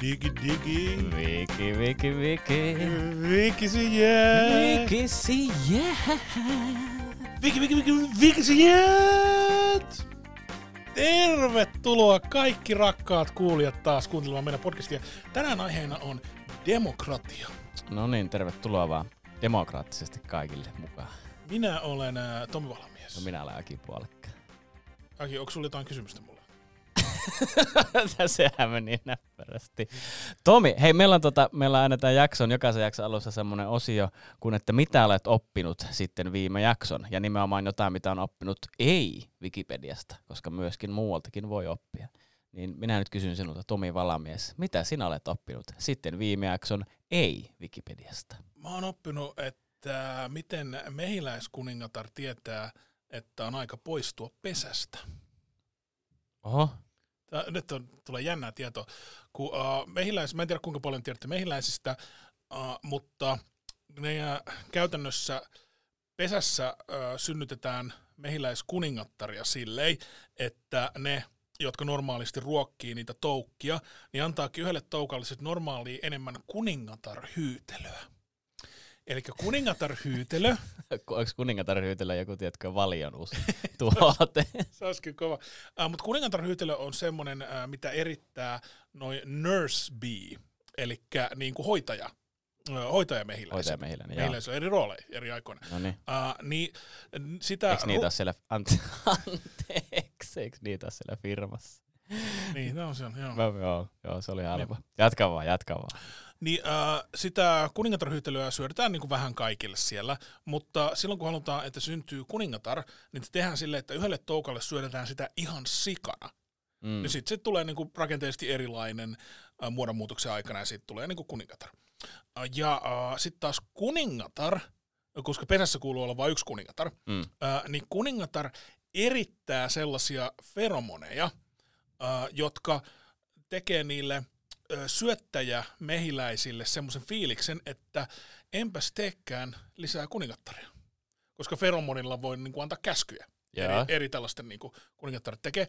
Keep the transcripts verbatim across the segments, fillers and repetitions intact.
Digi digi. Viki viki viki. Vikisi jää. Vikisi jää. Viki viki viki vikisi jäät. Tervetuloa kaikki rakkaat kuulijat taas kuuntelemaan meidän podcastia. Tänään aiheena on demokratia. No niin, tervetuloa vaan demokraattisesti kaikille mukaan. Minä olen ä, Tomi Valamies. No minä olen Aki Puolakka. Aki, onko sulla jotain kysymystä mulle? Sehän meni näppärästi. Tomi, hei, meillä on, tota, meillä on aina tämän jakson, jokaisen jakson alussa semmoinen osio, kun että mitä olet oppinut sitten viime jakson. Ja nimenomaan jotain, mitä on oppinut ei Wikipediasta, koska myöskin muualtakin voi oppia. Niin minä nyt kysyn sinulta, Tomi Valamies, mitä sinä olet oppinut sitten viime jakson ei Wikipediasta? Mä oon oppinut, että miten mehiläiskuningatar tietää, että on aika poistua pesästä. Oho. Tää, nyt on, tulee jännää tietoa. Kun, uh, mehiläis, mä en tiedä kuinka paljon tiedätte mehiläisistä, uh, mutta ne uh, käytännössä pesässä uh, synnytetään mehiläiskuningattaria silleen, että ne, jotka normaalisti ruokkii niitä toukkia, niin antaakin yhdelle toukalle sit normaalia enemmän kuningatarhyytelöä. Eli kuningatarhyytelö. Onko kuningatarhyytelö joku, tiedätkö, valionuus tuote? Se olisi kyllä kova. Uh, Mutta kuningatarhyytelö on semmoinen, uh, mitä erittää noi nurse bee, eli niinku hoitaja, uh, hoitajamehiläiset. Hoitajamehiläinen, joo. Mehiläiset on eri rooleja eri aikoina. No niin. Uh, niin sitä... Eikö niitä ole siellä... Ante... Anteeksi, eikö niitä ole siellä firmassa? Niin, no se on, joo. Mä, joo, joo, se oli halpa. Jatka vaan, jatka vaan. Niin äh, sitä kuningatarhyytelöä syödetään niin kuin vähän kaikille siellä, mutta silloin kun halutaan, että syntyy kuningatar, niin tehdään silleen, että yhdelle toukalle syödetään sitä ihan sikana. Mm. Niin sitten se tulee niin kuin rakenteellisesti erilainen äh, muodonmuutoksen aikana ja siitä tulee niin kuin kuningatar. Äh, ja äh, sitten taas kuningatar, koska pesässä kuuluu olla vain yksi kuningatar, mm. äh, niin kuningatar erittää sellaisia feromoneja, äh, jotka tekee niille... syöttäjä mehiläisille semmoisen fiiliksen, että enpäs teekään lisää kuningattaria. Koska feromonilla voi niin kuin antaa käskyjä. Eri, eri tällaisten niin kuin kuningattarit tekee.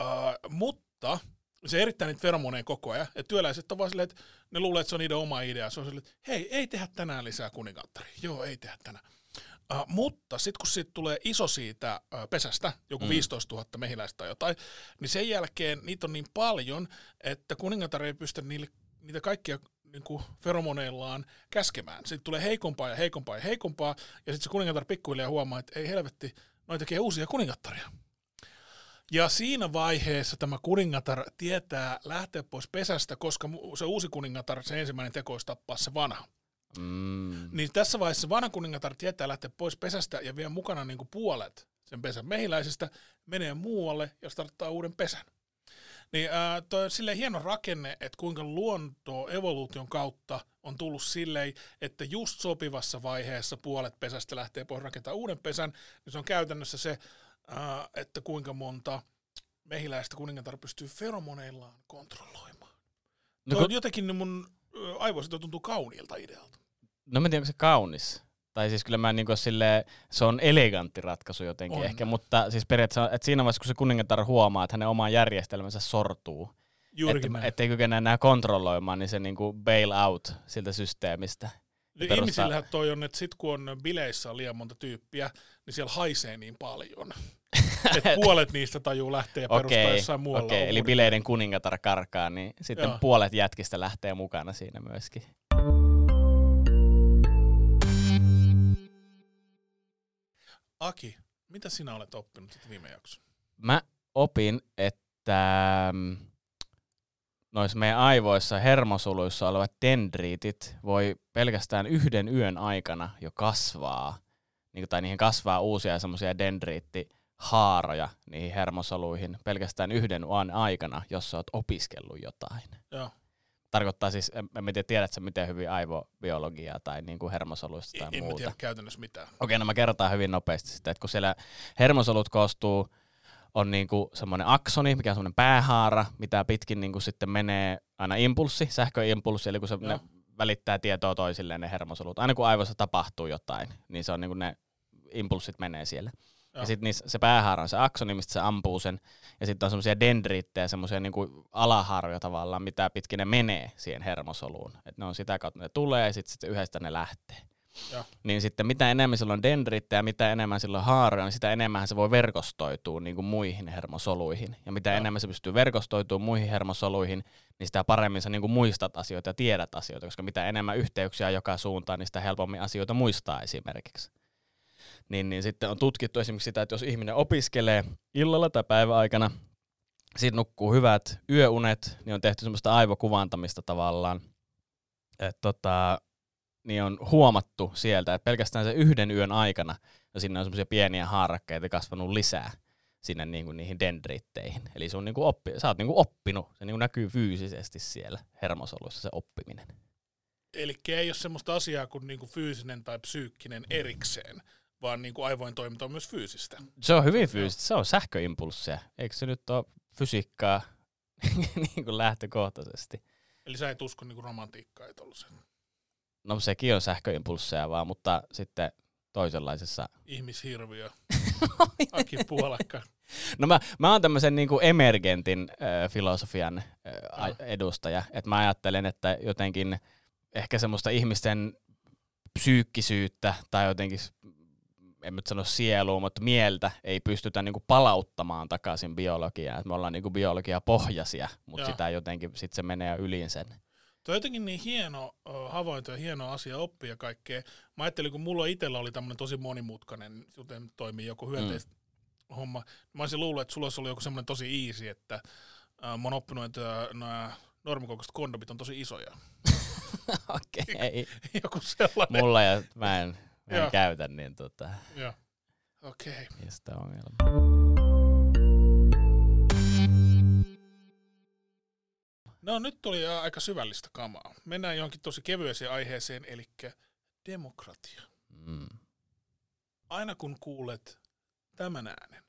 Uh, mutta se erittää niitä feromoneja koko ajan. Ja työläiset on vaan silleen, että ne luulee, että se on niiden oma idea. Se on silleen, että hei, ei tehdä tänään lisää kuningattaria. Joo, ei tehdä tänään. Uh, mutta sitten kun siitä tulee iso siitä uh, pesästä, joku mm. viisitoistatuhatta mehiläistä tai jotain, niin sen jälkeen niitä on niin paljon, että kuningatar ei pysty niille, niitä kaikkia niinku, feromoneillaan käskemään. Sitten tulee heikompaa ja heikompaa ja heikompaa, ja sitten se kuningatar pikkuhiljaa huomaa, että ei helvetti, noi tekee uusia kuningattaria. Ja siinä vaiheessa tämä kuningatar tietää lähteä pois pesästä, koska se uusi kuningatar, se ensimmäinen teko olisi tappaa se vanha. Mm. Niin tässä vaiheessa vanha kuningatar tietää lähteä pois pesästä ja vie mukana niin kuin puolet sen pesän mehiläisestä, menee muualle ja starttaa uuden pesän. Niin ää, toi on silleen hieno rakenne, että kuinka luontoa evoluution kautta on tullut silleen, että just sopivassa vaiheessa puolet pesästä lähtee pois rakentaa uuden pesän, niin se on käytännössä se, ää, että kuinka monta mehiläistä kuningatar pystyy feromoneillaan kontrolloimaan. No, toi on jotenkin mun... aivoista tuntuu kauniilta idealta. No mä en tiedä, onko se kaunis. Tai siis kyllä mä en niin kuin silleen, se on elegantti ratkaisu jotenkin on. Ehkä, mutta siis periaatteessa, että siinä vaiheessa kun se kuningatar huomaa, että hänen omaan järjestelmänsä sortuu, että et ei kykene enää kontrolloimaan, niin se niin kuin bail out siltä systeemistä. Perustaa... Ihmisillähän toi on, että sit kun on bileissä on liian monta tyyppiä, niin siellä haisee niin paljon. Että puolet niistä tajuu lähtee perustaa okay, jossain muualla. Okei, okay, eli bileiden kuningatar karkaa, niin sitten joo. Puolet jätkistä lähtee mukana siinä myöskin. Aki, mitä sinä olet oppinut sitten viime jakson? Mä opin, että noissa meidän aivoissa hermosoluissa olevat dendriitit voi pelkästään yhden yön aikana jo kasvaa, tai niihin kasvaa uusia semmoisia dendriitti haaroja niihin hermosoluihin pelkästään yhden uan aikana, jos sä oot opiskellut jotain. Joo. Tarkoittaa siis, en tiedä, tiedätkö miten hyvin aivobiologiaa tai niin kuin hermosoluista tai en muuta. En tiedä käytännössä mitään. Okei, no mä kertaan hyvin nopeasti sitä, että kun siellä hermosolut koostuu, on niin kuin semmoinen aksoni, mikä on semmoinen päähaara, mitä pitkin niin kuin sitten menee aina impulssi, sähköimpulssi, eli kun se ne välittää tietoa toisilleen ne hermosolut. Aina kun aivoissa tapahtuu jotain, niin se on niin kuin ne impulssit menee siellä. Joo. Ja sitten se päähaara on se aksoni, mistä se ampuu sen. Ja sitten on semmoisia dendriittejä, semmoisia niinku alaharjoja tavallaan, mitä pitkin ne menee siihen hermosoluun. Et ne on sitä kautta, ne tulee ja sitten sit yhdestä ne lähtee. Ja. Niin sitten mitä enemmän silloin dendriittejä, mitä enemmän silloin haaroja, niin sitä enemmän se voi verkostoitua niin kuin muihin hermosoluihin. Ja mitä ja. enemmän se pystyy verkostoitumaan muihin hermosoluihin, niin sitä paremmin sä niin kuin muistat asioita ja tiedät asioita, koska mitä enemmän yhteyksiä joka suuntaan, niin sitä helpommin asioita muistaa esimerkiksi. Niin, niin sitten on tutkittu esimerkiksi sitä, että jos ihminen opiskelee illalla tai päiväaikana, sitten nukkuu hyvät yöunet, niin on tehty semmoista aivokuvantamista tavallaan. Että tota... niin on huomattu sieltä, että pelkästään se yhden yön aikana, ja sinne on semmoisia pieniä haarakkeita kasvanut lisää sinne niinku niihin dendriitteihin. Eli sun niinku oppi, sä oot niinku oppinut, se niinku näkyy fyysisesti siellä hermosoluissa se oppiminen. Eli ei ole semmoista asiaa kuin niinku fyysinen tai psyykkinen erikseen, vaan niinku aivojen toiminta on myös fyysistä. Se on hyvin fyysistä, se on sähköimpulsseja, eikö se nyt ole fysiikkaa niinku lähtökohtaisesti. Eli sä et usko niinku romantiikkaa, et ollut sen. No sekin on sähköimpulsseja vaan, mutta sitten toisenlaisessa... Ihmishirviö. Aki Puolakka. No mä, mä oon tämmöisen niinku emergentin äh, filosofian äh, ah. edustaja. Että mä ajattelen, että jotenkin ehkä semmoista ihmisten psyykkisyyttä tai jotenkin, en nyt sano sielua, mutta mieltä ei pystytä niinku palauttamaan takaisin biologiaan. Et me ollaan niinku biologiapohjaisia, mutta sitä jotenkin sit se menee yli sen. Tuo on jotenkin niin hieno havainto ja hieno asia oppia kaikkea. Mä ajattelin, kun mulla itsellä oli tämmöinen tosi monimutkainen, joten toimii joku hyönteistä mm. homma. Mä olisin luullut, että sulla olisi ollut joku semmoinen tosi easy, että äh, mä oon oppinut, että nämä normikokoiset kondomit on tosi isoja. Okei. Okay. Joku sellainen. Mulla ja mä en, mä en käytä, niin tota. Joo. Okei. Okay. Mistä ongelma? No nyt tuli aika syvällistä kamaa. Mennään johonkin tosi kevyeseen aiheeseen, eli demokratia. Mm. Aina kun kuulet tämän äänen,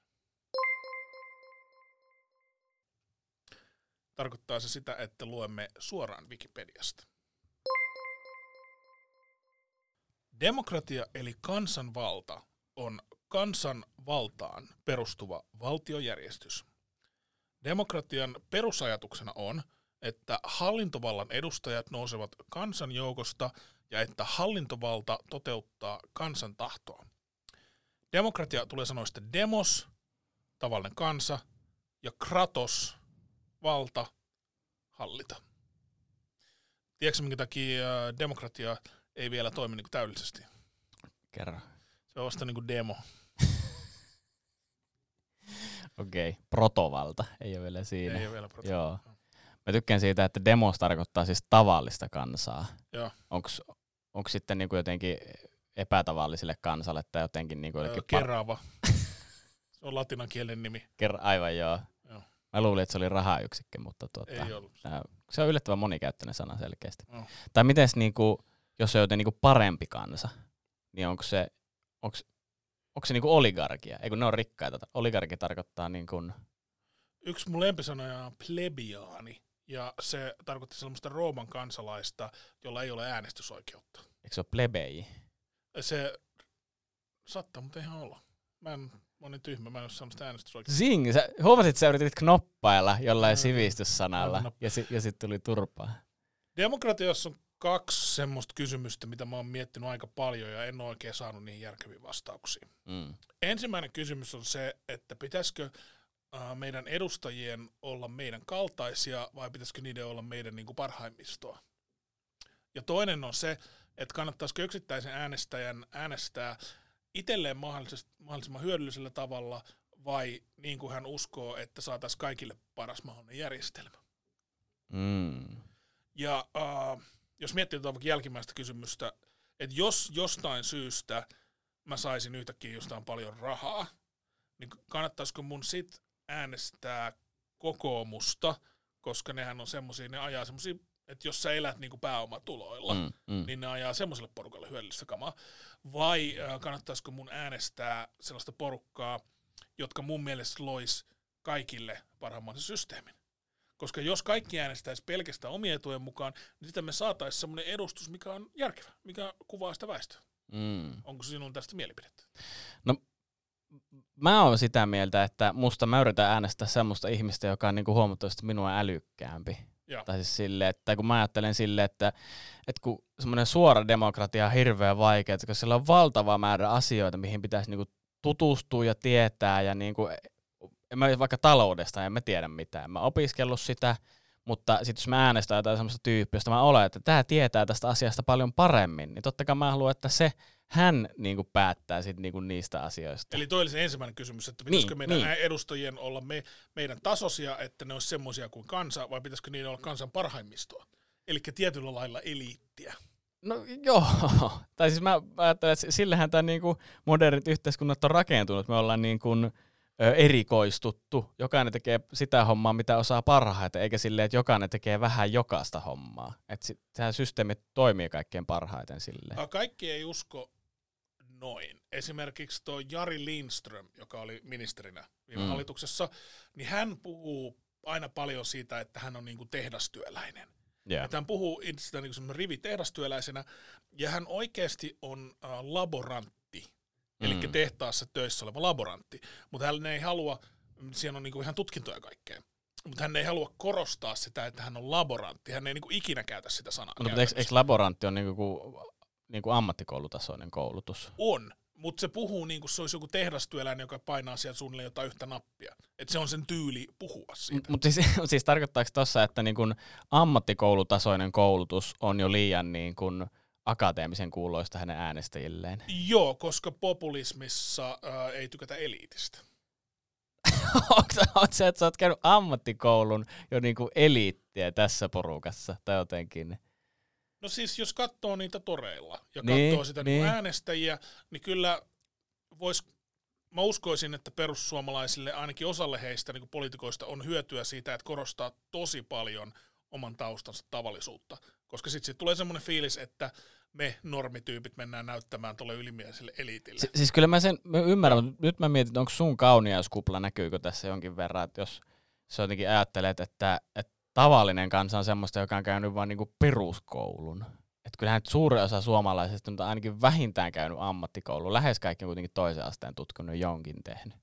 tarkoittaa se sitä, että luemme suoraan Wikipediasta. Demokratia eli kansanvalta on kansanvaltaan perustuva valtiojärjestys. Demokratian perusajatuksena on, että hallintovallan edustajat nousevat kansan joukosta ja että hallintovalta toteuttaa kansan tahtoa. Demokratia tulee sanoista demos, tavallinen kansa, ja kratos, valta, hallita. Tiedätkö, minkä takia demokratia ei vielä toimi niin kuin täydellisesti? Kerran. Se on vasta niin kuin demo. Okei, okay. Protovalta ei ole vielä siinä. Ei ole vielä protovalta. Joo. Mä tykkään siitä, että demos tarkoittaa siis tavallista kansaa. Joo. Onks, onks sitten niinku jotenkin epätavalliselle kansalle tai jotenkin... Niinku öö, kerava. Par... Se on latinankielinen nimi. Ker... Aivan joo. joo. Mä luulin, että se oli rahayksikkö, mutta tuota... Ei ollut. Se on yllättävän monikäyttöinen sana selkeästi. No. Tai mites niinku, jos se on joten niinku parempi kansa, niin onko se, onks, onks se niinku oligarkia? Eikö ne on rikkaita? Oligarki tarkoittaa niinku... Yksi mun lempisanoja on plebiaani. Ja se tarkoitti sellaista Rooman kansalaista, jolla ei ole äänestysoikeutta. Eikö se ole plebeji? Se saattaa, mutta eihän olla. Mä, en, mä oon niin tyhmä, mä en ole saanut sitä äänestysoikeutta. Zing! Sä huomasit, että sä yritit knoppailla jollain sivistyssanalla, no, ja, si, ja sitten tuli turpaa. Demokratiassa on kaksi semmoista kysymystä, mitä mä oon miettinyt aika paljon, ja en ole oikein saanut niihin järkeviä vastauksia. Mm. Ensimmäinen kysymys on se, että pitäisikö... meidän edustajien olla meidän kaltaisia, vai pitäisikö niiden olla meidän niin kuin parhaimmistoa? Ja toinen on se, että kannattaisiko yksittäisen äänestäjän äänestää itselleen mahdollisimman hyödyllisellä tavalla, vai niin kuin hän uskoo, että saataisiin kaikille paras mahdollinen järjestelmä. Mm. Ja äh, jos miettii tuota jälkimmäistä kysymystä, että jos jostain syystä mä saisin yhtäkkiä jostain paljon rahaa, niin kannattaisiko mun sit äänestää kokoomusta, koska nehän on semmosia, ne ajaa semmosia, että jos sä elät niinku pääomatuloilla, mm, mm. niin ne ajaa semmoiselle porukalle hyödyllistä kamaa. Vai äh, kannattaisiko mun äänestää sellaista porukkaa, jotka mun mielestä lois kaikille parhaamman systeemin? Koska jos kaikki äänestäisi pelkästään omien etujen mukaan, niin sitten me saataisiin semmoinen edustus, mikä on järkevä, mikä kuvaa sitä väestöä. Mm. Onko sinun tästä mielipidettä? No. mä oon sitä mieltä, että musta mä yritän äänestää semmoista ihmistä, joka on niinku huomattavasti minua älykkäämpi. Ja. Tai siis sille, että kun mä ajattelen silleen, että, että kun semmoinen suora demokratia on hirveän vaikea, koska siellä on valtava määrä asioita, mihin pitäisi niinku tutustua ja tietää ja niinku, mä vaikka taloudesta en mä tiedä mitään. Mä oon opiskellut sitä, mutta sitten jos mä äänestän jotain semmoista tyyppiä, josta mä olen, että tää tietää tästä asiasta paljon paremmin, niin totta kai mä haluan, että se hän niinku päättää sit niinku niistä asioista. Eli toi oli se ensimmäinen kysymys, että pitäisikö niin, meidän niin. edustajien olla me, meidän tasoisia, että ne olisi semmoisia kuin kansa, vai pitäisikö niiden olla kansan parhaimmistoa? Eli tietyllä lailla eliittiä. No joo, tai siis mä ajattelen, että sillähän tämä niinku modernit yhteiskunnat on rakentunut, me ollaan niin kuin erikoistuttu. Jokainen tekee sitä hommaa, mitä osaa parhaiten, eikä silleen, että jokainen tekee vähän jokaista hommaa. Että tämä systeemi toimii kaikkein parhaiten silleen. Kaikki ei usko noin. Esimerkiksi tuo Jari Lindström, joka oli ministerinä viime mm. hallituksessa, niin hän puhuu aina paljon siitä, että hän on niinku tehdastyöläinen. Yeah. Että hän puhuu itse niinku semmoinen rivi tehdastyöläisenä, ja hän oikeasti on äh, laborantti. Mm. Eli tehtaassa töissä oleva laborantti, mutta hän ei halua, siellä on niinku ihan tutkintoja kaikkeen, mutta hän ei halua korostaa sitä, että hän on laborantti, hän ei niinku ikinä käytä sitä sanaa. No, mutta eikö, eikö laborantti ole niinku, niinku ammattikoulutasoinen koulutus? On, mutta se puhuu niin kuin se olisi joku tehdastyöläinen, joka painaa siellä suunnilleen jotain yhtä nappia. Että se on sen tyyli puhua siitä. Mutta siis, siis tarkoittaako tuossa, että niin kuin ammattikoulutasoinen koulutus on jo liian niin kuin akateemisen kuuloista hänen äänestäjilleen. Joo, koska populismissa ää, ei tykätä eliitistä. Onko se, että sä oot käynyt ammattikoulun jo niinku eliittiä tässä porukassa, tai jotenkin? No siis, jos katsoo niitä toreilla ja niin, katsoo sitä niin. Niinku äänestäjiä, niin kyllä vois, mä uskoisin, että perussuomalaisille, ainakin osalle heistä niinku poliitikoista, on hyötyä siitä, että korostaa tosi paljon oman taustansa tavallisuutta. Koska sitten sit tulee semmoinen fiilis, että me normityypit mennään näyttämään tuolle ylimieliselle eliitille. Si- siis kyllä mä sen mä ymmärrän, mutta nyt mä mietin, onko sun kauniauskupla, näkyykö tässä jonkin verran, että jos sä jotenkin ajattelet, että, että tavallinen kansa on semmoista, joka on käynyt vaan niinku peruskoulun. Että kyllähän suurin osa suomalaisista on ainakin vähintään käynyt ammattikoulun. Lähes kaikki on kuitenkin toisen asteen tutkinut jonkin tehnyt.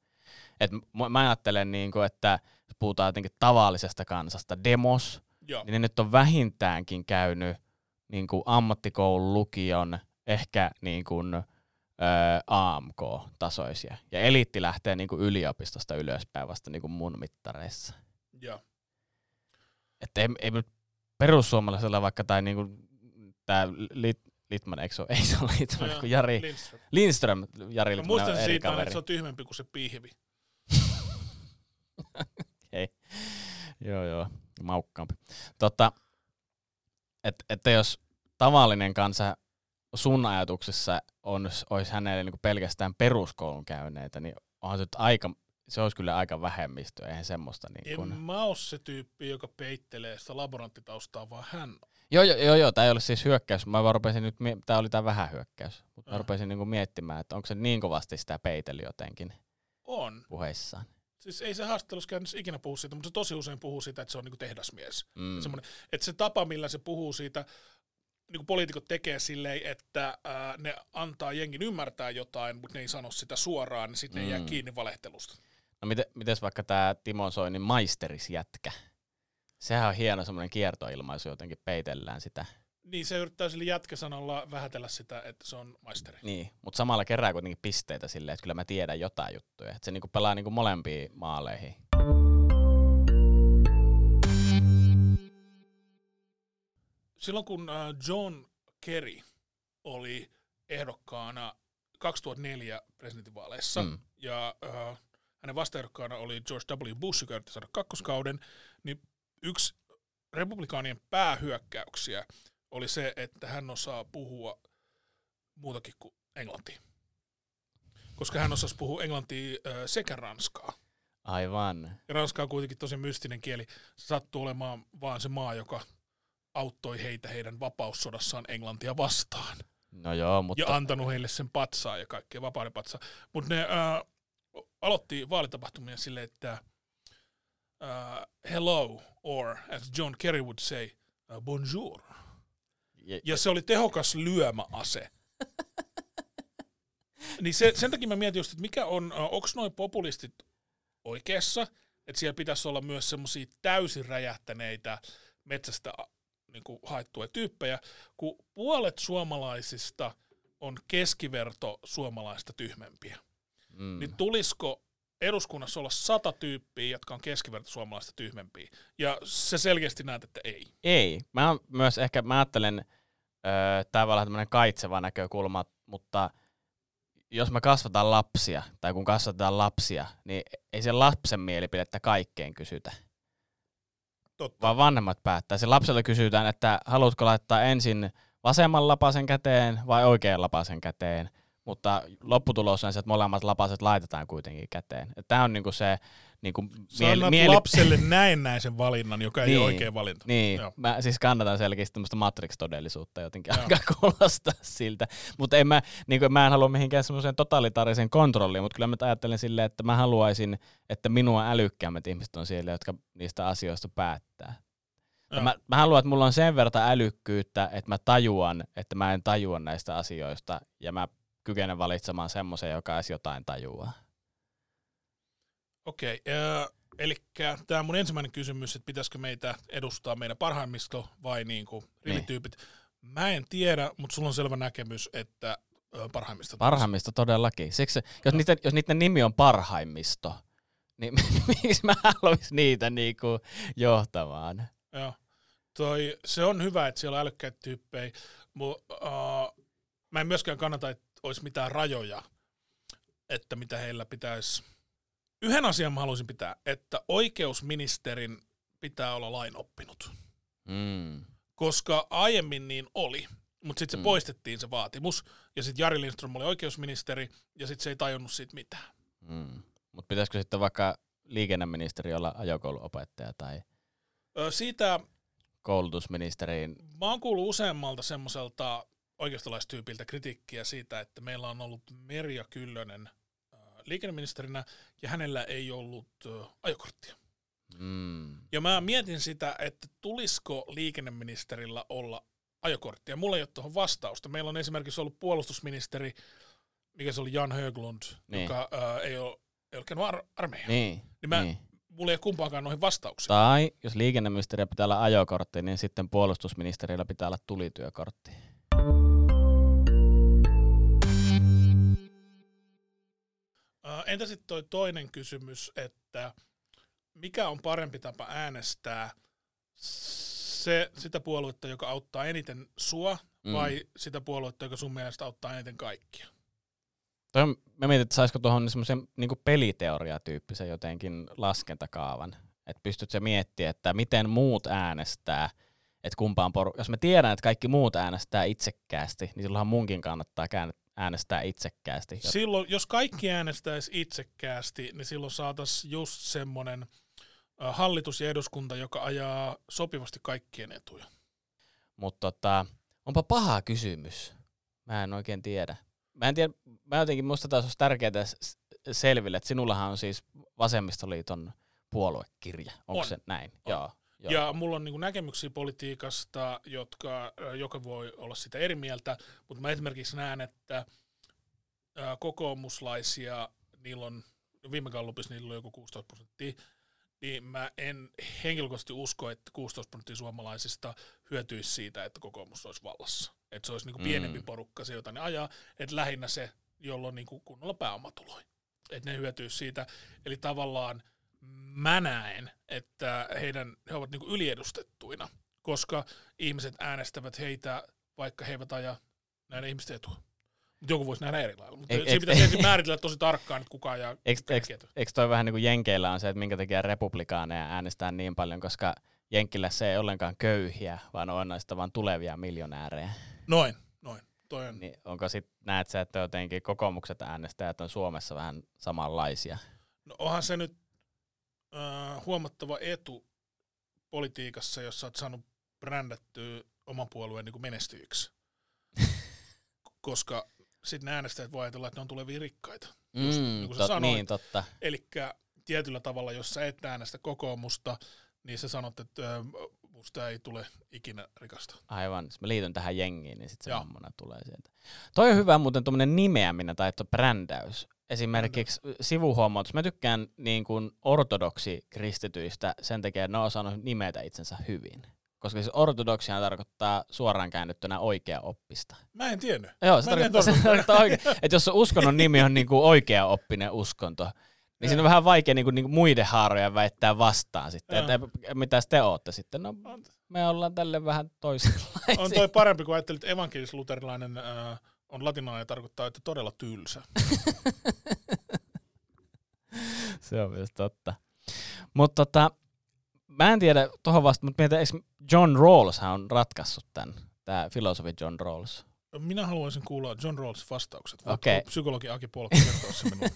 Et mä, mä ajattelen, niinku, että puhutaan jotenkin tavallisesta kansasta, demos. Joo. Niin ne nyt on vähintäänkin käynyt niin kuin ammattikoulun, lukion, ehkä niin kuin, ö, A M K-tasoisia. Ja eliitti lähtee niin kuin yliopistosta ylöspäin vasta niin kuin mun mittareissa. Joo. Että ei, ei perussuomalaisella vaikka, tai niin kuin tämä Lit, Litman, eikö se ole? Ei se ole Litman, no, kun Jari Lindström. Lindström Jari Litman, muistan siitä, kaveri. Että se on tyhmempi kuin se pihvi. Okei. Joo, joo. Maukkaampi. Totta, että et jos tavallinen kansa sun ajatuksissa on, olisi hänelle niinku pelkästään peruskoulun käyneitä, niin onhan se, aika, se olisi kyllä aika vähemmistö, eihän semmoista. Niinku. En mä ole se tyyppi, joka peittelee sitä laboranttitaustaa, vaan hän. Joo, joo, joo, joo, tämä ei ole siis hyökkäys. Mä rupesin nyt, tämä oli tämä vähän hyökkäys, mutta mä rupesin niinku miettimään, että onko se niin kovasti sitä peitely jotenkin on puheissaan. Siis ei se haastatteluskäännössä ikinä puhu siitä, mutta se tosi usein puhuu siitä, että se on niinku tehdasmies. Mm. Että se tapa, millä se puhuu siitä, niinku poliitikot tekee silleen, että ää, ne antaa jengin ymmärtää jotain, mutta ne ei sano sitä suoraan, niin sitten mm. ne jää kiinni valehtelusta. No miten, mites vaikka tämä Timo Soinin maisterisjätkä? Sehän on hieno semmoinen kiertoilmaisu, jotenkin peitellään sitä. Niin, se yrittää sillä jätkäsanalla vähätellä sitä, että se on maisteri. Niin, mutta samalla kerää kuitenkin pisteitä silleen, että kyllä mä tiedän jotain juttuja. Että se niinku pelaa niinku molempiin maaleihin. Silloin kun John Kerry oli ehdokkaana kaksituhattaneljä presidentinvaaleissa, mm. ja äh, hänen vastaehdokkaana oli George W. Bush, joka yritti saada kakkoskauden, niin yksi republikaanien päähyökkäyksiä oli se, että hän osaa puhua muutakin kuin englantia. Koska hän osasi puhua englantia sekä ranskaa. Aivan. Ja ranska on kuitenkin tosi mystinen kieli. Se sattuu olemaan vaan se maa, joka auttoi heitä heidän vapaussodassaan Englantia vastaan. No joo, mutta... Ja antanut heille sen patsaa ja kaikkea vapauden patsaa. Mutta ne äh, aloitti vaalitapahtumia silleen, että äh, hello, or as John Kerry would say, uh, bonjour. Ja se oli tehokas lyömäase. Niin se, sen takia mä mietin just, että mikä on, onko noin populistit oikeassa, että siellä pitäisi olla myös semmoisia täysin räjähtäneitä metsästä niin kuin haettuja tyyppejä, kun puolet suomalaisista on keskiverto suomalaista tyhmempiä. Mm. Niin tulisiko eduskunnassa olla sata tyyppiä, jotka on keskiverto suomalaista tyhmempiä? Ja se selkeästi näet, että ei. Ei. Mä myös ehkä, mä ajattelen öö, tavallaan tämmöinen kaitseva näkökulma, mutta jos me kasvataan lapsia, tai kun kasvatetaan lapsia, niin ei se lapsen mielipidettä kaikkeen kysytä. Totta. Vaan vanhemmat päättää. Se lapselle kysytään, että haluatko laittaa ensin vasemman lapasen käteen vai oikean lapasen käteen, mutta lopputulos on se, että molemmat lapaset laitetaan kuitenkin käteen. Tämä on niinku se niinku mieli... Mieli... lapselle näennäisen valinnan, joka niin, ei ole oikea valinta. Niin, joo. Mä siis kannatan selkeästi tämmöistä Matrix-todellisuutta jotenkin, joo. Alkaa kuulostaa siltä. Mutta en mä, niinku, mä en halua mihinkään semmoiseen totalitaarisen kontrolliin, mutta kyllä mä ajattelen silleen, että mä haluaisin, että minua älykkäämmät ihmiset on siellä, jotka niistä asioista päättää. Mä, mä haluan, että mulla on sen verran älykkyyttä, että mä tajuan, että mä en tajua näistä asioista, ja mä kykenen valitsemaan semmoisen, joka edes jotain tajuaa. Okei, okay, äh, eli tämä on mun ensimmäinen kysymys, että pitäisikö meitä edustaa meidän parhaimmisto vai niinku rivityypit. Niin. Mä en tiedä, mutta sulla on selvä näkemys, että äh, parhaimmisto. Parhaimmisto todellakin. Siksi, jos, no. niiden, jos niiden nimi on parhaimmisto, niin miksi mä haluaisin niitä niinku johtamaan? Joo. Toi, se on hyvä, että siellä on älykkäitä tyyppejä. Mut, uh, mä en myöskään kannata, että olisi mitään rajoja, että mitä heillä pitäisi. Yhden asian mä haluaisin pitää, että oikeusministerin pitää olla lainoppinut. Mm. Koska aiemmin niin oli, mutta sitten se mm. poistettiin se vaatimus, ja sitten Jari Lindström oli oikeusministeri, ja sitten se ei tajunnut siitä mitään. Mm. Mutta pitäisikö sitten vaikka liikenneministeri olla ajokouluopettaja tai... Siitä koulutusministeriin. Mä oon kuullut useammalta semmoiselta oikeistolaistyypiltä kritiikkiä siitä, että meillä on ollut Merja Kyllönen liikenneministerinä ja hänellä ei ollut ajokorttia. Mm. Ja mä mietin sitä, että tulisiko liikenneministerillä olla ajokorttia. Mulla ei ole tuohon vastausta. Meillä on esimerkiksi ollut puolustusministeri, mikä se oli Jan Höglund, niin. joka ää, ei ole, ei ole käynyt ar- armeijaa. Niin, niin mä, niin. Mulla ei ole kumpaakaan noihin vastauksiin. Tai jos liikenneministeriä pitää olla ajokortti, niin sitten puolustusministeriöllä pitää olla tulityökortti. Entä sitten toi toinen kysymys, että mikä on parempi tapa äänestää se, sitä puoluetta, joka auttaa eniten sua, mm. vai sitä puoluetta, joka sun mielestä auttaa eniten kaikkia? Toi, mä mietin, että saisiko tuohon semmoisen niin kuin peliteoria-tyyppisen jotenkin laskentakaavan. Että pystyt sä miettimään, että miten muut äänestää, että kumpaan poru... Jos mä tiedän, että kaikki muut äänestää itsekkäästi, niin silloinhan munkin kannattaa äänestää itsekkäästi. Silloin, jos kaikki äänestäisi itsekkäästi, niin silloin saataisiin just semmoinen hallitus ja eduskunta, joka ajaa sopivasti kaikkien etuja. Mutta tota, onpa paha kysymys. Mä en oikein tiedä. Mä en tiedä, mä jotenkin musta taas olisi tärkeää selville, että sinullahan on siis Vasemmistoliiton puoluekirja, onko on. se näin? On. Joo, joo. Ja mulla on niinku näkemyksiä politiikasta, jotka, joka voi olla sitä eri mieltä, mutta mä esimerkiksi näen, että kokoomuslaisia, niillä on, viime gallupissa niillä on joku kuusitoista prosenttia, niin mä en henkilökohtaisesti usko, että kuusitoista prosenttia suomalaisista hyötyisi siitä, että kokoomus olisi vallassa. Että se olisi niinku pienempi mm. porukka se, jota ne ajaa, että lähinnä se, jolla on niinku kunnolla pääomatuloi. Että ne hyötyisi siitä. Eli tavallaan mä näen, että heidän, he ovat niinku yliedustettuina, koska ihmiset äänestävät heitä, vaikka he eivät aja näiden ihmisten etua. Joku voisi nähdä eri lailla, mutta siinä pitäisi ensin määritellä tosi tarkkaan, että kukaan ajaa kaikkea. Eikö toi vähän niin kuin Jenkeillä on se, että minkä takia republikaaneja äänestää niin paljon, koska Jenkkilässä ei ollenkaan köyhiä, vaan on näistä vaan tulevia miljonäärejä. Noin, noin. Toi on. Niin onko sit, näet sä, että jotenkin kokoomukset äänestäjät on Suomessa vähän samanlaisia? No onhan se nyt äh, huomattava etu politiikassa, jos sä oot saanut brändättyä oman puolueen niin kuin menestyjiksi, koska sitten ne äänestäjät voi ajatella, että ne on tulevia rikkaita. Mm, just, niin kuin sä tot, sanoit. Niin, totta. Elikkä tietyllä tavalla, jos sä et äänestä kokoomusta, niin sä sanot, että musta ei tule ikinä rikasta. Aivan, jos mä liityn tähän jengiin, niin sitten se vammona tulee sieltä. Toi on hyvä muuten tuommoinen nimeäminen tai brändäys. Esimerkiksi sivuhuomautus. Mä tykkään niin kuin ortodoksi kristityistä sen takia, että ne on osannut nimetä itsensä hyvin. Koska siis ortodoksia tarkoittaa suoraan käännettynä oikea oppista. Mä en tiennyt. Joo, se tarkoittaa, se tarkoittaa oikein. Että jos sun uskonnon nimi on niin kuin oikea oppinen uskonto, niin siinä on vähän vaikea niinku, niinku muiden haaroja väittää vastaan sitten, että mitäs te ootte sitten, no me ollaan tälle vähän toisenlaisia. On toi parempi, kun ajattelit, että evankelis-luterilainen äh, on latinaa ja tarkoittaa, että todella tylsä. Se on myös totta. Mutta tota, mä en tiedä tuohon vasta, mutta mietin, eikö John Rawls on ratkaissut tämän, tämä filosofi John Rawls? Minä haluaisin kuulla John Rawls vastaukset. Okei. Okay. Psykologi Aki Puolakka kertoo se minulle.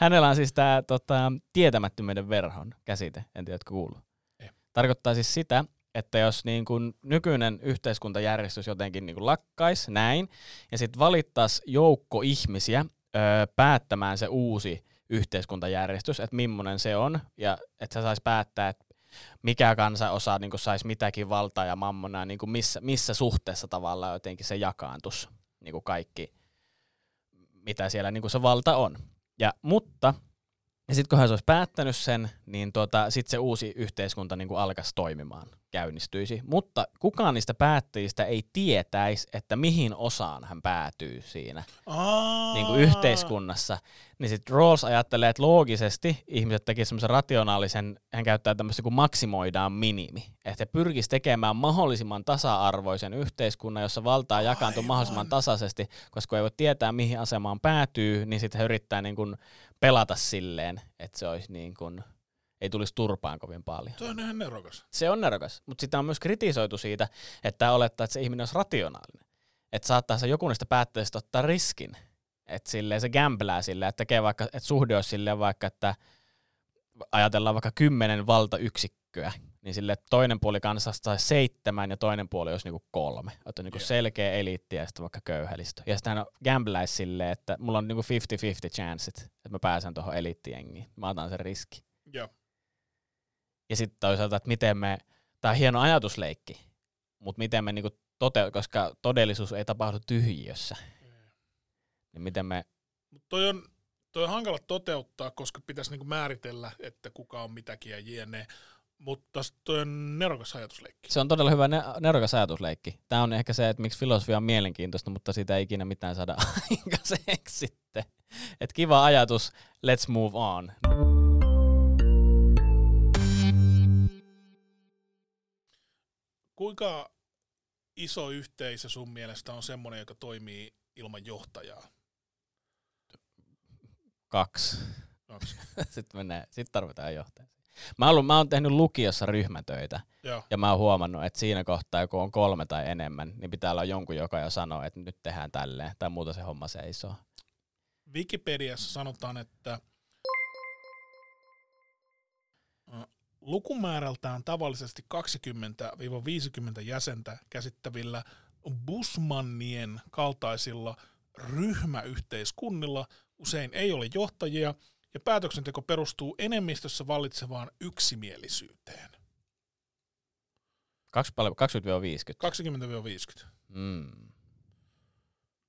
Hänellä on siis tämä tota, tietämättömyyden verhon käsite, en tiedä, että kuuluu. Ei. Tarkoittaa siis sitä, että jos niin kun nykyinen yhteiskuntajärjestys jotenkin niin kun lakkaisi näin, ja sitten valittaisi joukko ihmisiä ö, päättämään se uusi yhteiskuntajärjestys, että millainen se on, ja että se saisi päättää, että mikä kansanosa niin saisi mitäkin valtaa ja mammonaa, niin missä, missä suhteessa tavallaan jotenkin se jakaantus, niin kaikki, mitä siellä niin se valta on. Ja, mutta ja sitten kunhan se olisi päättänyt sen, niin tuota, sitten se uusi yhteiskunta niin alkaisi toimimaan, käynnistyisi. Mutta kukaan niistä päättäjistä ei tietäisi, että mihin osaan hän päätyy siinä niin yhteiskunnassa. Niin sitten Rawls ajattelee, että loogisesti ihmiset tekisivät semmoisen rationaalisen, hän käyttää tämmöistä kuin maksimoidaan minimi. Että he pyrkisivät tekemään mahdollisimman tasa-arvoisen yhteiskunnan, jossa valtaa jakaantuu mahdollisimman tasaisesti, koska ei voi tietää, mihin asemaan päätyy, niin sitten he yrittää niin kuin pelata silleen, että se olisi niin kuin, ei tulisi turpaan kovin paljon. Se on ihan nerokas. Se on nerokas, mutta sitä on myös kritisoitu siitä, että olettaa, että se ihminen olisi rationaalinen. Että saattaa se joku niistä päättäjistä ottaa riskin. Että silleen se gamblää silleen, että tekee vaikka, että suhde olisi silleen vaikka, että ajatellaan vaikka kymmenen valtayksikköä, niin silleen, että toinen puoli kansasta saisi seitsemän ja toinen puoli olisi niinku kolme. Että on niinku selkeä eliitti ja sitten vaikka köyhälistö. Ja sitten hän gambläisi silleen, että mulla on niinku fifty-fifty chanssit, että mä pääsen tuohon eliittijengiin. Mä otan sen riski. Joo. Ja sitten toisaalta, että miten me, tämä on hieno ajatusleikki, mutta miten me niinku tote, koska todellisuus ei tapahdu tyhjiössä. Niin miten me... Mut toi on, toi on hankala toteuttaa, koska pitäisi niinku määritellä, että kuka on mitäkin ja jne. Mutta toi on nerokas ajatusleikki. Se on todella hyvä ne- nerokas ajatusleikki. Tämä on ehkä se, että miksi filosofia on mielenkiintoista, mutta siitä ei ikinä mitään saada aikaiseksi sitten. Että kiva ajatus, let's move on. Kuinka iso yhteisö sun mielestä on semmoinen, joka toimii ilman johtajaa? Kaksi. Kaksi. Sitten mennään, sitten tarvitaan johtajaa. Mä, ollut, mä oon tehnyt lukiossa ryhmätöitä, joo, ja mä oon huomannut, että siinä kohtaa, kun on kolme tai enemmän, niin pitää olla jonkun, joka jo sanoo, että nyt tehdään tälleen, tai muuta se homma seisoo. Wikipediassa sanotaan, että lukumäärältään tavallisesti kaksikymmentä viisikymmentä jäsentä käsittävillä busmannien kaltaisilla ryhmäyhteiskunnilla usein ei ole johtajia, ja päätöksenteko perustuu enemmistössä vallitsevaan yksimielisyyteen. kaksikymmentä viisikymmentä Mm.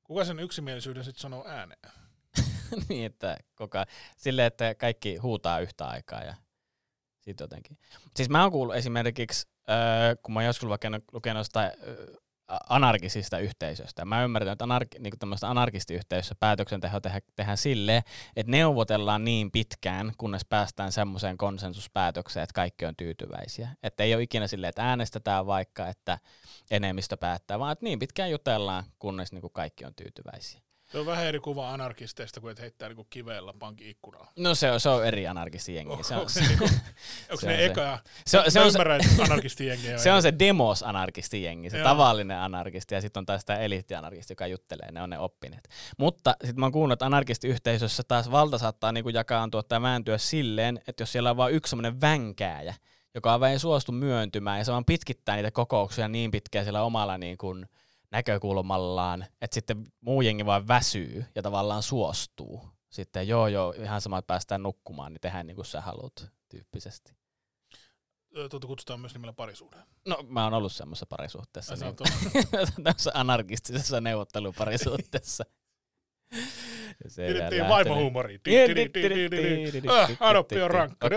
Kuka sen yksimielisyyden sitten sanoo ääneen? Niin, että koko sille, että kaikki huutaa yhtä aikaa ja sitten jotenkin. Siis mä oon kuullut esimerkiksi, äh, kun mä oon joskus lukenut sitä äh, anarkisista yhteisöstä. Mä ymmärrän, että anarki, niin tämmöistä anarkistiyhteisössä päätöksenteho tehdään, tehdään silleen, että neuvotellaan niin pitkään, kunnes päästään semmoiseen konsensuspäätökseen, että kaikki on tyytyväisiä. Että ei ole ikinä silleen, että äänestetään vaikka, että enemmistö päättää, vaan että niin pitkään jutellaan, kunnes niin kuin kaikki on tyytyväisiä. Se on vähän eri kuva anarkisteista, kun et heittää niinku kiveellä pankin ikkunaa. No se on, se on eri anarkistijengi. On, onko se, niinku, onko se ne eka? Se, se, se, se on se demos-anarkistijengi, se joo, tavallinen anarkisti, ja sitten on taas tämä eliittianarkisti, joka juttelee, ne on ne oppineet. Mutta sitten mä oon kuullut, että anarkistiyhteisössä taas valta saattaa niinku jakaantua tai vääntyä silleen, että jos siellä on vain yksi semmoinen vänkääjä, joka on vain suostu myöntymään, ja se vaan pitkittää niitä kokouksia niin pitkään siellä omalla niin kuin näkökulmallaan, että sitten muu jengi vaan väsyy ja tavallaan suostuu. Sitten joo joo, ihan sama, että päästään nukkumaan, niin tehdään niin kuin sä haluat, tyyppisesti. tuota kutsutaan myös nimellä parisuuden. No mä oon ollut semmoisessa parisuhteessa. Niin. Tämmöisessä anarkistisessa neuvotteluparisuhteessa. Pidettiin vaimohuumoriin. Adoptio on rankka.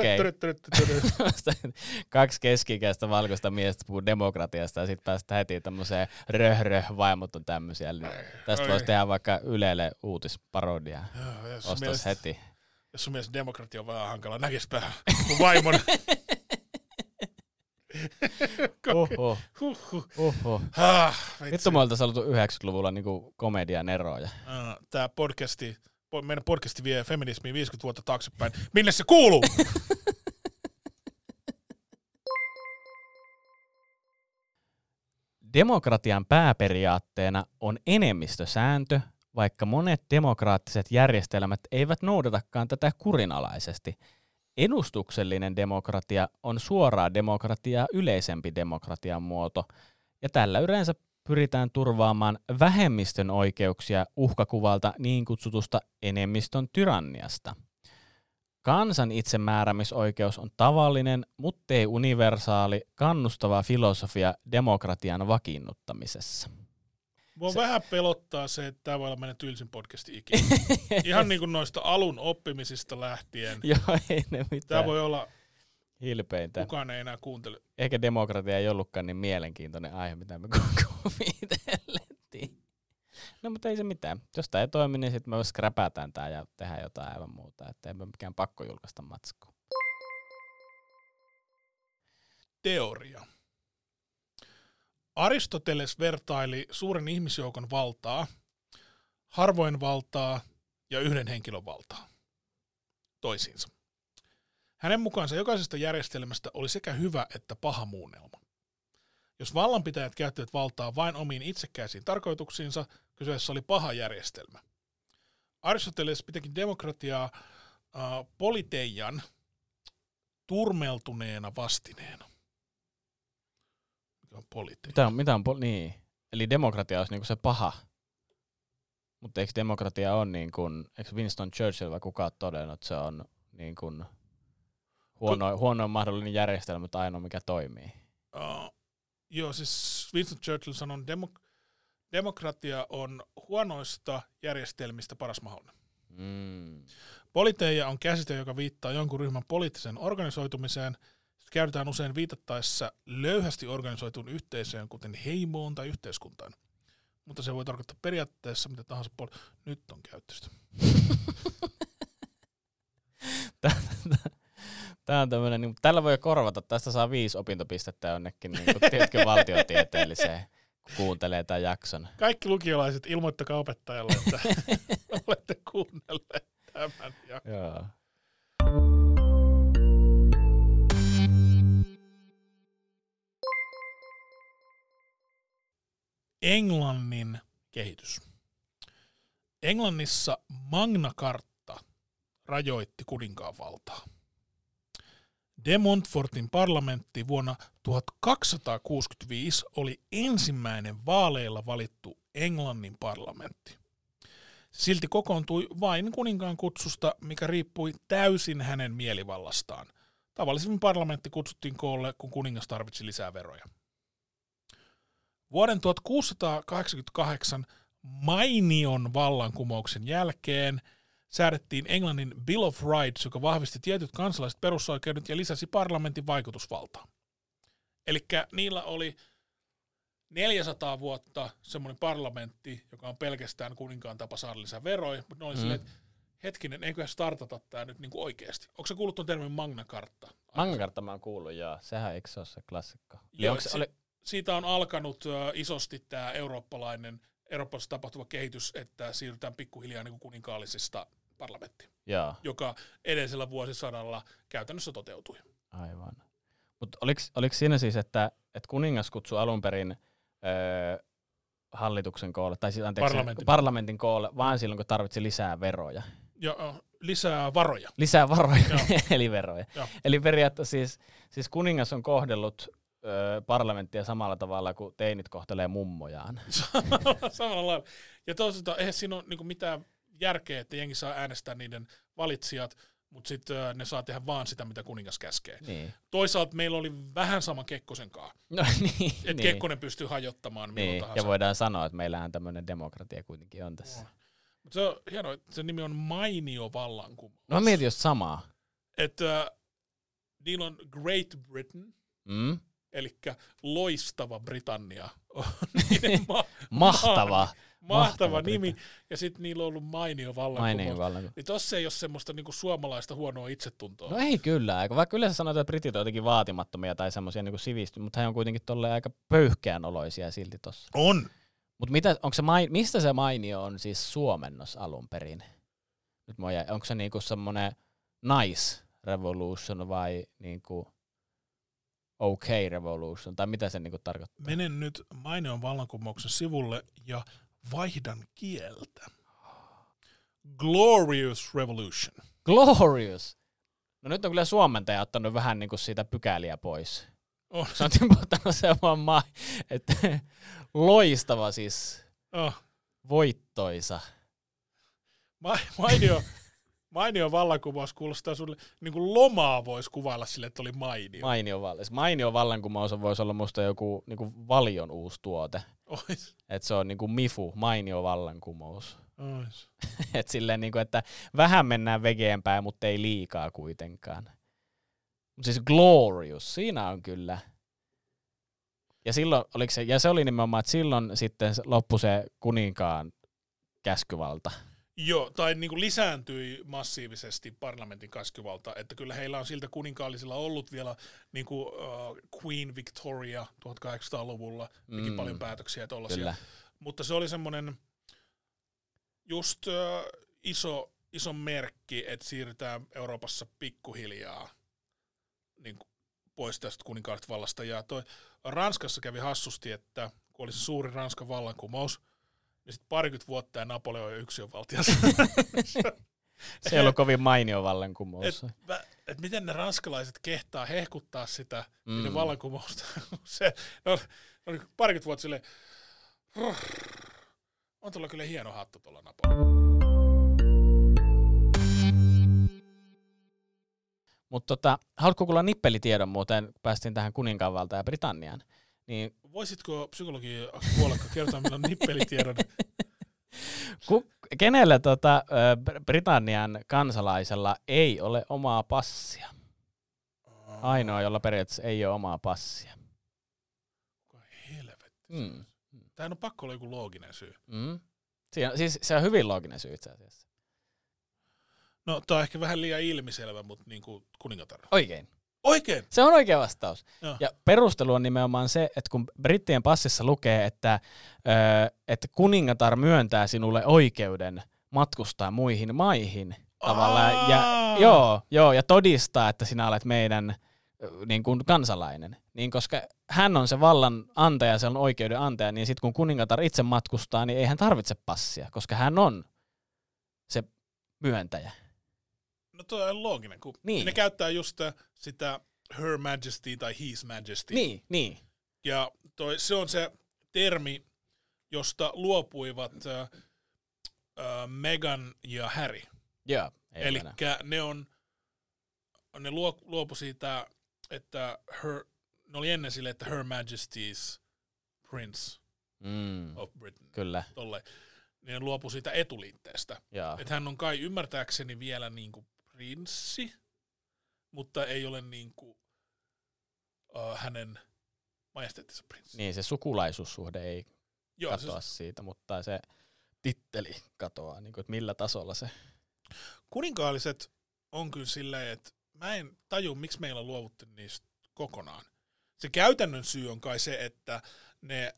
Kaksi keski-ikäistä valkoista miestä puhuu demokratiasta ja sitten päästään heti tämmöiseen röh-röh-vaimot on tämmöisiä. Tästä voisi tehdä vaikka Ylelle uutisparodiaa. Ostas heti. Jos sun mielestä demokratia on vähän hankala, näkispä kun vaimon. Oho. Huhhuh. Oho. Ah, nyt me oltaisiin oltu yhdeksänkymmentäluvulla niin kuin komedian eroja. Tämä podcasti, meidän podcasti vie feminismiin viisikymmentä vuotta taaksepäin. Minne se kuuluu? Demokratian pääperiaatteena on enemmistösääntö, vaikka monet demokraattiset järjestelmät eivät noudatakaan tätä kurinalaisesti. Edustuksellinen demokratia on suoraa demokratiaa yleisempi demokratian muoto, ja tällä yleensä pyritään turvaamaan vähemmistön oikeuksia uhkakuvalta niin kutsutusta enemmistön tyranniasta. Kansan itsemääräämisoikeus on tavallinen, muttei universaali, kannustava filosofia demokratian vakiinnuttamisessa. Mua se vähän pelottaa se, että tämä voi olla meidän tylsin podcasti ikinä. Ihan niin kuin noista alun oppimisista lähtien. Joo, ei ne mitään. Tämä voi olla hilpeintä. Kukaan ei enää kuuntele. Eikä demokratia ei ollutkaan niin mielenkiintoinen aihe, mitä me kuvitellettiin. No mutta ei se mitään. Jos tämä ei toimi, niin sitten me skräpätään tämä ja tehdään jotain aivan muuta. Että ei me mikään pakko julkaista matskua. Teoria. Aristoteles vertaili suuren ihmisjoukon valtaa, harvoin valtaa ja yhden henkilön valtaa toisiinsa. Hänen mukaansa jokaisesta järjestelmästä oli sekä hyvä että paha muunnelma. Jos vallanpitäjät käyttivät valtaa vain omiin itsekkäisiin tarkoituksiinsa, kyseessä oli paha järjestelmä. Aristoteles pitikin demokratiaa äh, politeian turmeltuneena vastineena. Mitä on, mitä on poli- niin. Eli demokratia olisi niinku se paha. Mutta eikö demokratia ole niin kuin, eikö Winston Churchill vai kukaan ole todennut, että se on niin kuin huono, huono mahdollinen järjestelmä, mutta ainoa mikä toimii? Uh, joo, siis Winston Churchill sanoi, että demok- demokratia on huonoista järjestelmistä paras mahdollinen. Mm. Politeia on käsite, joka viittaa jonkun ryhmän poliittiseen organisoitumiseen. Käytetään usein viitattaessa löyhästi organisoituun yhteisöön, kuten heimoon tai yhteiskuntaan. Mutta se voi tarkoittaa periaatteessa mitä tahansa poli- Nyt on käyttöstä. Tämä on tämmöinen, niin tällä voi korvata, tästä saa viisi opintopistettä jonnekin niin valtiotieteelliseen, kun kuuntelee tämän jakson. Kaikki lukiolaiset ilmoittakaa opettajalle, että olette kuunnelleet tämän jakson. Joo. Englannin kehitys. Englannissa Magna Carta rajoitti kuninkaan valtaa. De Montfortin parlamentti vuonna tuhatkaksisataakuusikymmentäviisi oli ensimmäinen vaaleilla valittu Englannin parlamentti. Silti kokoontui vain kuninkaan kutsusta, mikä riippui täysin hänen mielivallastaan. Tavallisimmin parlamentti kutsuttiin koolle, kun kuningas tarvitsi lisää veroja. Vuoden tuhatkuusisataakahdeksankymmentäkahdeksan mainion vallankumouksen jälkeen säädettiin Englannin Bill of Rights, joka vahvisti tietyt kansalaiset perusoikeudet ja lisäsi parlamentin vaikutusvaltaa. Eli niillä oli neljäsataa vuotta semmoinen parlamentti, joka on pelkästään kuninkaan tapa saada lisää veroja, mutta ne oli mm. silleen, että hetkinen, eiköhän startata tämä nyt niinku oikeasti. Onko se kuullut tuon termin Magna Carta? Magna Carta mä oon kuullut, joo. Sehän eikö se ole se klassikko? Siitä on alkanut isosti tämä eurooppalainen, eurooppalaisessa tapahtuva kehitys, että siirrytään pikkuhiljaa niin kuin kuninkaallisesta parlamenttiin, jaa, joka edellisellä vuosisadalla käytännössä toteutui. Aivan. Mutta oliko siinä siis, että, että kuningas kutsui alun perin öö, hallituksen koolle, tai siis anteeksi, parlamentin. parlamentin koolle, vaan silloin kun tarvitsi lisää veroja? Joo. Lisää varoja. Lisää varoja, eli veroja. Joo. Eli periaatteessa siis, siis kuningas on kohdellut parlamenttia samalla tavalla kuin teinit kohtelee mummojaan. Samalla lailla. Ja toisaalta eihän siinä ole niin mitään järkeä, että jengi saa äänestää niiden valitsijat, mutta sitten ne saa tehdä vaan sitä, mitä kuningas käskee. Niin. Toisaalta meillä oli vähän sama Kekkosen kaa. No, niin, että niin. Kekkonen pystyy hajottamaan milloin niin, tahansa. Ja voidaan sanoa, että meillähän tämmöinen demokratia kuitenkin on tässä. No. Mutta se on hienoa, että se nimi on mainio vallankumous. No mietin just samaa. Että uh, niillä on Great Britain, mm. eli loistava Britannia. ma- mahtava. Mahtava Mahtava nimi, Britain. Ja sitten niillä on ollut mainio vallankumous. Niin tossa ei ole semmoista niinku suomalaista huonoa itsetuntoa. No ei kyllä, vaikka yleensä sanotaan, että britit on jotenkin vaatimattomia tai semmoisia niinku sivistyjä, mutta he on kuitenkin tolleen aika pöyhkeänoloisia silti tossa. On! Mutta mitä, onko se main, mistä se mainio on siis suomennos alun perin? Nyt mä jää, onko se niinku semmoinen nice revolution vai niinku okay revolution, tai mitä se niinku tarkoittaa? Menen nyt mainion vallankumouksen sivulle ja vaihdan kieltä. Glorious Revolution. Glorious? No nyt on kyllä suomentaja ottanut vähän niinku siitä pykäliä pois. Oh. Se on timpottanut se vaan ma- että loistava siis. Oh. Voittoisa. Ma- mainio, mainio vallankumous kuulostaa sulle, niin kuin lomaa voisi kuvailla sille, että oli mainio. Mainio, mainio vallankumous voisi olla musta joku niin kuin Valion uusi tuote. Ois. Että se on niinku mifu, mainio vallankumous. Ois. Et silleen niinku, että vähän mennään vegeen päin, mutta ei liikaa kuitenkaan. Mut siis glorious, siinä on kyllä. Ja, silloin, oliko se, ja se oli nimenomaan, että silloin sitten loppui se kuninkaan käskyvalta. Joo, tai niinku lisääntyi massiivisesti parlamentin käskyvalta, että kyllä heillä on siltä kuninkaallisilla ollut vielä niinku uh, Queen Victoria tuhatkahdeksansataaluvulla, teki mm. paljon päätöksiä tollaisia. Mutta se oli semmoinen just uh, iso, iso merkki, että siirrytään Euroopassa pikkuhiljaa niinku pois tästä kuninkaallisesta vallasta. Ja toi Ranskassa kävi hassusti, että kun oli se suuri Ranskan vallankumous, niin sitten parikymmentä vuotta ja Napoleon on yksiönvaltias. Se ei ollut kovin mainio vallankumous. Et, et miten ne ranskalaiset kehtaa hehkuttaa sitä mm. niiden vallankumousta? Se, no, no, parikymmentä vuotta silleen, on tuolla kyllä hieno hattu tuolla Napoleon. Mutta tota, haluatko kuulla nippelitiedon muuten, päästiin tähän kuninkaanvaltaan ja Britanniaan? Niin. Voisitko psykologi Aki Puolakka kertoa meillä nippelitiedon? Ku, kenellä tota, Britannian kansalaisella ei ole omaa passia? Ainoa, jolla periaatteessa ei ole omaa passia. Kuka helvetti. Mm. Tämähän on pakko olla joku looginen syy. Mm. Siinä, siis se on hyvin looginen syy itse asiassa. No, tämä on ehkä vähän liian ilmiselvä, mutta niin kuin kuningatar. Oikein. Oikein? Se on oikea vastaus. Joo. Ja perustelu on nimenomaan se, että kun brittien passissa lukee, että, ö, että kuningatar myöntää sinulle oikeuden matkustaa muihin maihin tavallaan ja, joo, joo, ja todistaa, että sinä olet meidän niin kuin kansalainen. Niin, koska hän on se vallan antaja, se on oikeuden antaja, niin sitten kun kuningatar itse matkustaa, niin ei hän tarvitse passia, koska hän on se myöntäjä. No toi on looginen, kun niin. Ne käyttää just sitä Her Majesty tai His Majesty. Niin, niin. Ja toi, se on se termi, josta luopuivat äh, äh, Meghan ja Harry. Joo. Elikkä ne on, ne luo, luopu siitä, että her, ne oli ennen sille, että Her Majesty's Prince mm, of Britain. Kyllä. Tolle. Ne luopu siitä etuliitteestä. Että hän on kai ymmärtääkseni vielä niinku prinssi, mutta ei ole niinku uh, hänen majesteettinsa prinssi. Niin, se sukulaisuussuhde ei joo, katoa se... siitä, mutta se titteli katoaa, niinku, että millä tasolla se... Kuninkaalliset on kyllä silleen, että mä en taju, miksi meillä luovutti niistä kokonaan. Se käytännön syy on kai se, että ne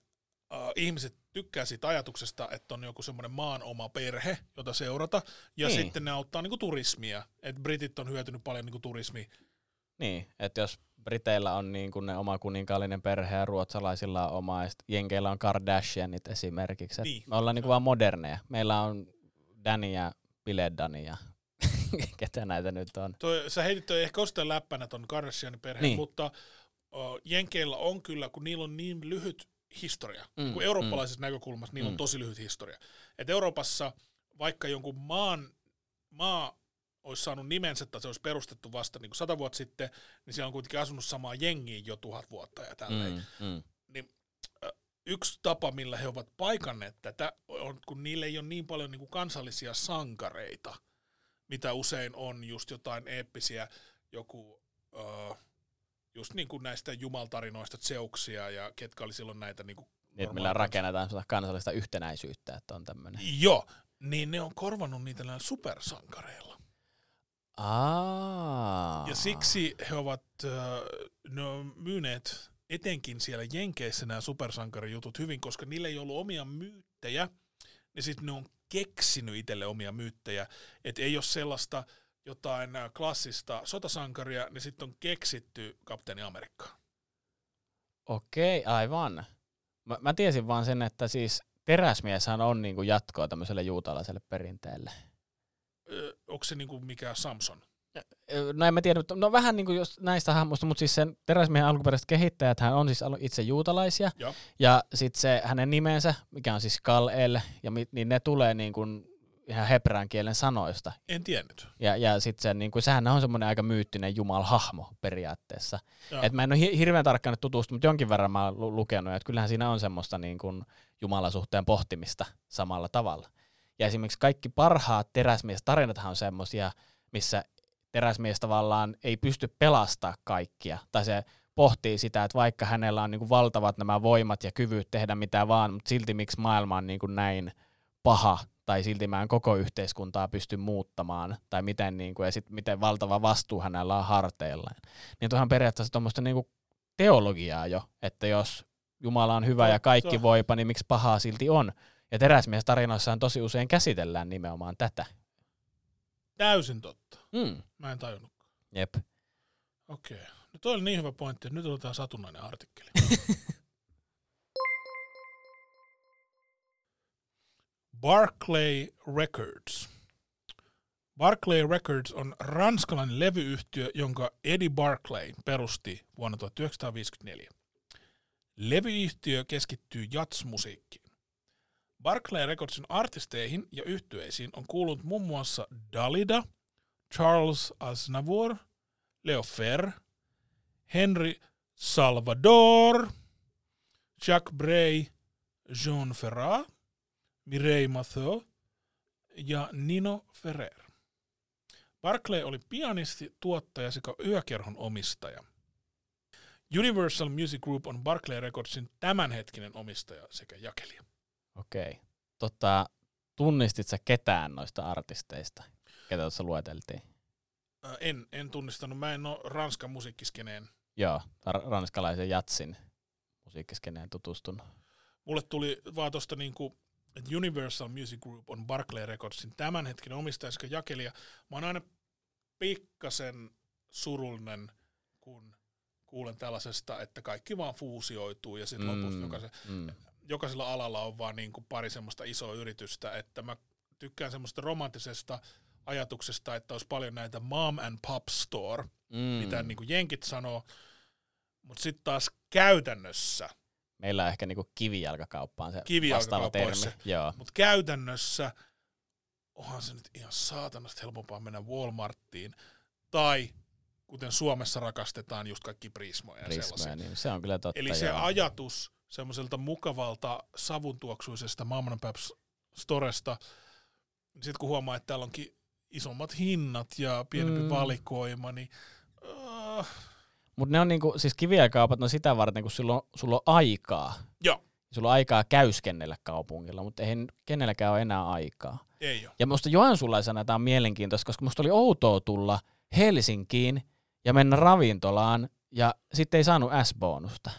uh, ihmiset tykkää siitä ajatuksesta, että on joku semmoinen maan oma perhe, jota seurata, ja niin. Sitten ne auttaa niinku turismia. Et britit on hyötynyt paljon niinku turismia. Niin, että jos briteillä on niinku ne oma kuninkaallinen perhe ja ruotsalaisilla on oma, ja jenkeillä on Kardashianit esimerkiksi. Niin. Me ollaan niinku vaan moderneja. Meillä on Dani ja Biledani ja ketä näitä nyt on. Toi, sä heitit toi ehkä osittain läppänä ton Kardashianin perheen, niin. Mutta o, jenkeillä on kyllä, kun niillä on niin lyhyt historia. Mm, kun eurooppalaisessa mm. näkökulmassa niillä mm. on tosi lyhyt historia. Et Euroopassa vaikka jonkun maan, maa olisi saanut nimensä, että se olisi perustettu vasta niin kuin sata vuotta sitten, niin siellä on kuitenkin asunut samaa jengiä jo tuhat vuotta ja tälleen. Mm, mm. Niin, yksi tapa, millä he ovat paikanneet tätä, on, kun niillä ei ole niin paljon niin kuin kansallisia sankareita, mitä usein on just jotain eeppisiä, joku uh, just niin kuin näistä jumaltarinoista Zeuksia ja ketkä oli silloin näitä niin kuin niin, millä rakennetaan kansallista yhtenäisyyttä, että on tämmöinen. Joo, niin ne on korvannut niitä näillä supersankareilla. Aa. Ja siksi he ovat no, myyneet etenkin siellä Jenkeissä nämä supersankarijutut hyvin, koska niillä ei ollut omia myyttejä, niin sitten ne on keksinyt itselle omia myyttejä. Että ei ole sellaista jotain klassista sotasankaria, niin sitten on keksitty Kapteeni Amerikkaa. Okei, aivan. Mä, mä tiesin vaan sen, että siis teräsmieshän on niinku jatkoa tämmöiselle juutalaiselle perinteelle. Ö, onko se niinku mikä Samson? No en mä tiedä, mutta no vähän niinku jos näistä hahmoista, mutta siis sen teräsmiehen alkuperäiset kehittäjät, hän on siis itse juutalaisia. Joo. Ja sit se hänen nimensä, mikä on siis Kal-El, ja mi, niin ne tulee niinku ihan hebrean kielen sanoista. En tiennyt. Ja, ja sit se, niinku, sehän on semmoinen aika myyttinen jumalhahmo periaatteessa. Joo. Et mä en ole hirveän tarkkaan tutustunut, mutta jonkin verran mä oon lu- lukenut, että kyllähän siinä on semmoista niinku jumalasuhteen pohtimista samalla tavalla. Ja esimerkiksi kaikki parhaat teräsmiestarinathan on semmoisia, missä teräsmies tavallaan ei pysty pelastamaan kaikkia. Tai se pohtii sitä, että vaikka hänellä on niinku valtavat nämä voimat ja kyvyt tehdä mitä vaan, mutta silti miksi maailma on niinku näin paha, tai silti mä en koko yhteiskuntaa pysty muuttamaan, tai miten, niin kuin, ja sit, miten valtava vastuu hänellä on harteillaan. Niin tuohan periaatteessa tuommoista niin teologiaa jo, että jos Jumala on hyvä ja kaikki voipa, niin miksi pahaa silti on. Ja teräsmies tarinoissaan tosi usein käsitellään nimenomaan tätä. Täysin totta. Mm. Mä en tajunnutkaan. Jep. Okei. No toi oli niin hyvä pointti, että nyt otetaan satunnainen artikkeli. Barclay Records. Barclay Records on ranskalainen levyyhtiö, jonka Eddie Barclay perusti vuonna tuhatyhdeksänsataaviisikymmentäneljä. Levyyhtiö keskittyy jazzmusiikkiin. Barclay Recordsin artisteihin ja yhtyeisiin on kuulunut muun muassa Dalida, Charles Aznavour, Leo Ferré, Henri Salvador, Jacques Brel, Jean Ferrat, Mireille Mathieu ja Nino Ferrer. Barclay oli pianisti, tuottaja sekä yökerhon omistaja. Universal Music Group on Barclay Recordsin tämänhetkinen omistaja sekä jakelija. Okei. Tota, tunnistit sä ketään noista artisteista, ketä tuossa lueteltiin? En, en tunnistanut. Mä en ole ranskan musiikkiskeneen. Joo, r- ranskalaisen jatsin musiikkiskeneen tutustunut. Mulle tuli vaan tuosta niinku että Universal Music Group on Barclay Recordsin tämän hetken omistaja sekä jakelija. Mä oon aina pikkasen surullinen, kun kuulen tällaisesta, että kaikki vaan fuusioituu ja sitten mm, lopussa jokaisen, mm. jokaisella alalla on vaan niin kuin pari semmoista isoa yritystä, että mä tykkään semmoista romanttisesta ajatuksesta, että olisi paljon näitä mom and pop store, mm. mitä niin kuin jenkit sanoo, mutta sitten taas käytännössä meillä on ehkä niinku kivijalkakauppa on se vastaava termi. Mutta käytännössä onhan se nyt ihan saatanasta helpompaa mennä Walmarttiin. Tai kuten Suomessa rakastetaan just kaikki prismoja ja sellaisia. Niin, se on kyllä totta. Eli se joo. ajatus semmoiselta mukavalta savuntuoksuisesta Mamma Paps Storesta, niin sitten kun huomaa, että täällä onkin isommat hinnat ja pienempi mm. valikoima, niin Uh, Mutta ne on niinku, siis kivijalkakaupat on sitä varten, kun sulla on, sulla on aikaa. Joo. Sulla on aikaa käyskennellä kaupungilla, mutta ei kenelläkään ole enää aikaa. Ei ole. Ja musta joensuulaisena tämä on mielenkiintoista, koska musta oli outoa tulla Helsinkiin ja mennä ravintolaan, ja sitten ei saanut S-bonusta.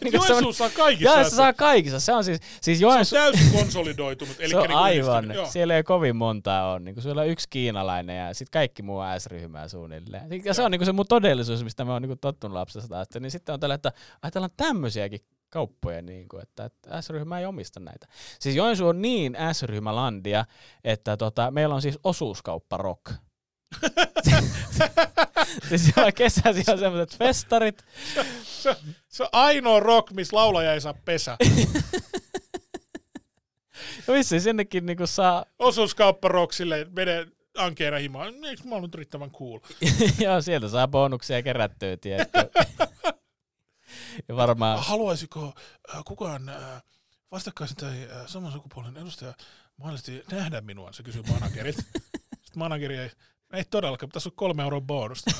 niin Joensuus saa kaikissa. Joensuus saa kaikissa. Se on, siis, siis Joensu... se on täysin konsolidoitunut. se on niin aivan. Siellä ei kovin montaa ole. Niin siellä on yksi kiinalainen ja sitten kaikki muu S-ryhmää suunnilleen. Ja joo. Se on niin se mun todellisuus, mistä mä oon niin tottunut lapsesta asti. Niin sitten on tällä, että ajatellaan tämmöisiäkin kauppoja, niin kuin, että, että S-ryhmä ei omista näitä. Siis Joensuu on niin S-ryhmälandia, että tota, meillä on siis osuuskauppa rock. siis siellä kesäsi on semmoiset festarit. Se, se on ainoa rock, missä laulaja ei saa pesä. No vissiin sinnekin niinku saa osuuskaupparoksille mene ankeera himaa, eikö mä ollut riittävän cool? Joo, sieltä saa bonuksia kerättyä, tiedätkö. Ja varmaan... Haluaisiko äh, kukaan äh, vastakkaisen tai äh, saman sukupuolen edustaja mahdollisesti nähdä minua, se kysyy managerilta. Sitten manageri ei, ei todellakaan, pitäisi olla kolme euroa bonusta.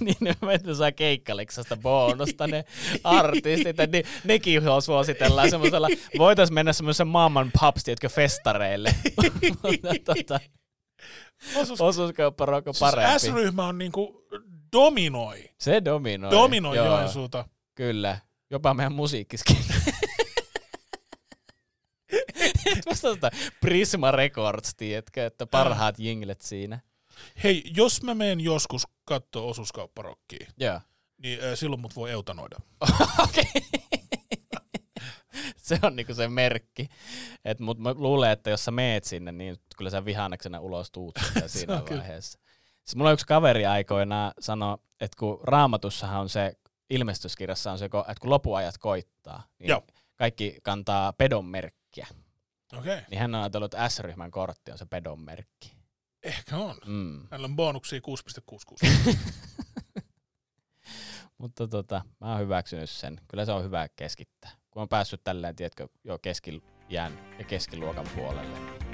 Niin, me ette saa keikkaleksasta bonusta, ne artistit, ne, nekin suositellaan semmoisella, voitaisiin mennä semmoisen maailman pubsti, jotka festareille. tota, Osuus, osuuskauppa onko parempi. Siis S-ryhmä on niinku dominoi. Se dominoi. Dominoi joo. Joensuuta. Kyllä. Jopa meidän musiikkiskin. Musta Prisma Records, tiedätkö, että parhaat jinglet siinä. Hei, jos mä menen joskus katsoa osuuskaupparokkiin, yeah. niin äh, silloin mut voi eutanoida. Okei. Se on niinku se merkki. Et, mut mä luulen, että jos sä meet sinne, niin kyllä sä vihanneksena ulos tuut siinä vaiheessa. Siis mulla yksi kaveri aikoinaan sanoi, että kun Raamatussahan on se, ilmestyskirjassa on se, että kun lopuajat koittaa, niin Joo. kaikki kantaa pedon merkkiä. Okay. Niin hän on ajatellut, että S-ryhmän kortti on se pedon merkki. Ehkä on. Mm. Hänellä on bonuksia kuusi pilkku kuusikymmentäkuusi. Mutta tota, mä oon hyväksynyt sen. Kyllä se on hyvä keskittää. Kun on päässyt tälleen, tiedätkö, jo keski-iän ja keskiluokan puolelle.